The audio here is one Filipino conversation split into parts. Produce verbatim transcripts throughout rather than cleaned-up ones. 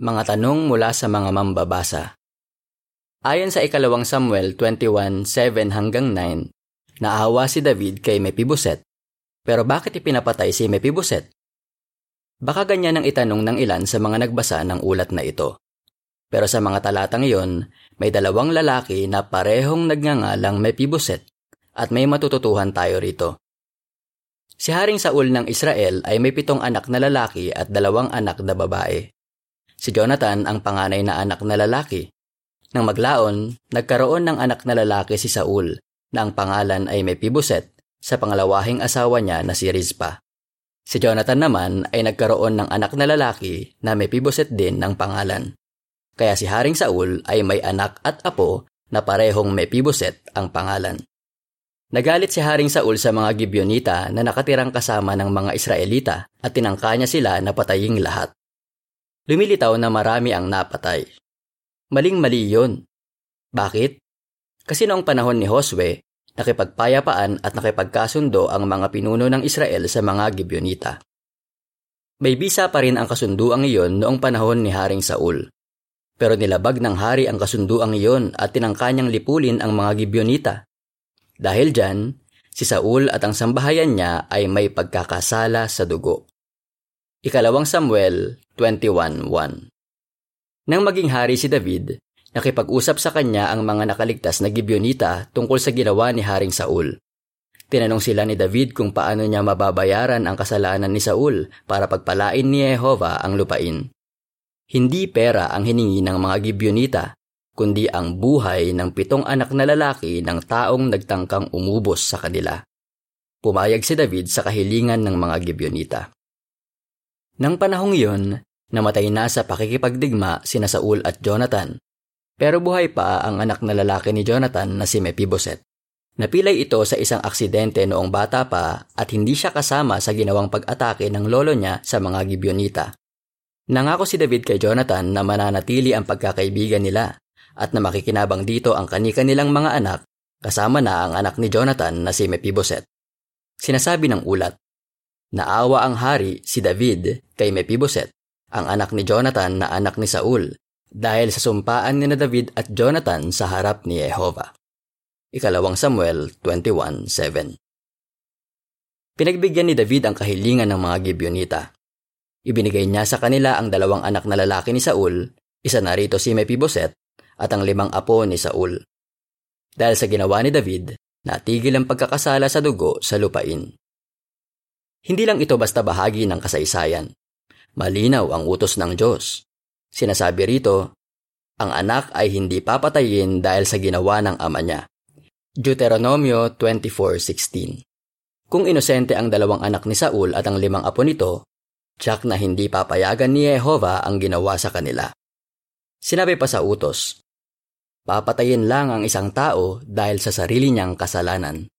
Mga tanong mula sa mga mambabasa. Ayon sa ikalawang Samuel twenty-one, seven hanggang nine, naawa si David kay Mephibosheth. Pero bakit ipinapatay si Mephibosheth? Baka ganyan ang itanong ng ilan sa mga nagbasa ng ulat na ito. Pero sa mga talatang iyon, may dalawang lalaki na parehong nagngangalang Mephibosheth at may matututuhan tayo rito. Si Haring Saul ng Israel ay may pitong anak na lalaki at dalawang anak na babae. Si Jonathan ang panganay na anak na lalaki. Nang maglaon, nagkaroon ng anak na lalaki si Saul na ang pangalan ay Mephibosheth sa pangalawahing asawa niya na si Rizpa. Si Jonathan naman ay nagkaroon ng anak na lalaki na Mephibosheth din ng pangalan. Kaya si Haring Saul ay may anak at apo na parehong Mephibosheth ang pangalan. Nagalit si Haring Saul sa mga Gibeonita na nakatirang kasama ng mga Israelita at tinangka niya sila na pataying lahat. Lumilitaw na marami ang napatay. Maling-mali yun. Bakit? Kasi noong panahon ni Josue, nakipagpayapaan at nakipagkasundo ang mga pinuno ng Israel sa mga Gibeonita. May bisa pa rin ang kasunduang iyon noong panahon ni Haring Saul. Pero nilabag ng hari ang kasunduang iyon at tinangka niyang lipulin ang mga Gibeonita. Dahil dyan, si Saul at ang sambahayan niya ay may pagkakasala sa dugo. Ikalawang Samuel twenty-one, one. Nang maging hari si David, nakipag-usap sa kanya ang mga nakaligtas na Gibeonita tungkol sa ginawa ni Haring Saul. Tinanong sila ni David kung paano niya mababayaran ang kasalanan ni Saul para pagpalain ni Jehovah ang lupain. Hindi pera ang hiningi ng mga Gibeonita, kundi ang buhay ng pitong anak na lalaki ng taong nagtangkang umubos sa kanila. Pumayag si David sa kahilingan ng mga Gibeonita. Nang panahong iyon, namatay na sa pakikipagdigma sina Saul at Jonathan. Pero buhay pa ang anak na lalaki ni Jonathan na si Mephibosheth. Napilay ito sa isang aksidente noong bata pa at hindi siya kasama sa ginawang pag-atake ng lolo niya sa mga Gibeonita. Nangako si David kay Jonathan na mananatili ang pagkakaibigan nila at na makikinabang dito ang kani-kanilang mga anak kasama na ang anak ni Jonathan na si Mephibosheth. Sinasabi ng ulat, naawa ang hari si David kay Mephibosheth, ang anak ni Jonathan na anak ni Saul, dahil sa sumpaan ni David at Jonathan sa harap ni Jehovah. Ikalawang Samuel twenty-one, seven. Pinagbigyan ni David ang kahilingan ng mga Gibeonita. Ibinigay niya sa kanila ang dalawang anak na lalaki ni Saul, isa na rito si Mephibosheth, at ang limang apo ni Saul. Dahil sa ginawa ni David, natigil ang pagkakasala sa dugo sa lupain. Hindi lang ito basta bahagi ng kasaysayan. Malinaw ang utos ng Diyos. Sinasabi rito, ang anak ay hindi papatayin dahil sa ginawa ng ama niya. Deuteronomio twenty-four, sixteen. Kung inosente ang dalawang anak ni Saul at ang limang apo nito, tiyak na hindi papayagan ni Jehovah ang ginawa sa kanila. Sinabi pa sa utos, papatayin lang ang isang tao dahil sa sarili niyang kasalanan.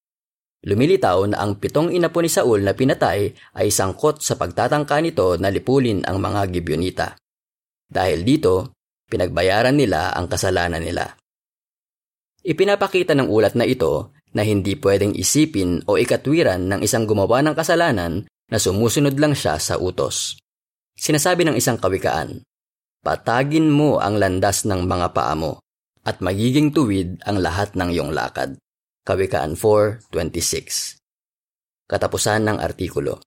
Lumilitaw na ang pitong inapo ni Saul na pinatay ay sangkot sa pagtatangka nito na lipulin ang mga Gibeonita. Dahil dito, pinagbayaran nila ang kasalanan nila. Ipinapakita ng ulat na ito na hindi pwedeng isipin o ikatwiran ng isang gumawa ng kasalanan na sumusunod lang siya sa utos. Sinasabi ng isang kawikaan, patagin mo ang landas ng mga paa mo at magiging tuwid ang lahat ng iyong lakad. Kawikaan four, twenty-six. Katapusan ng artikulo.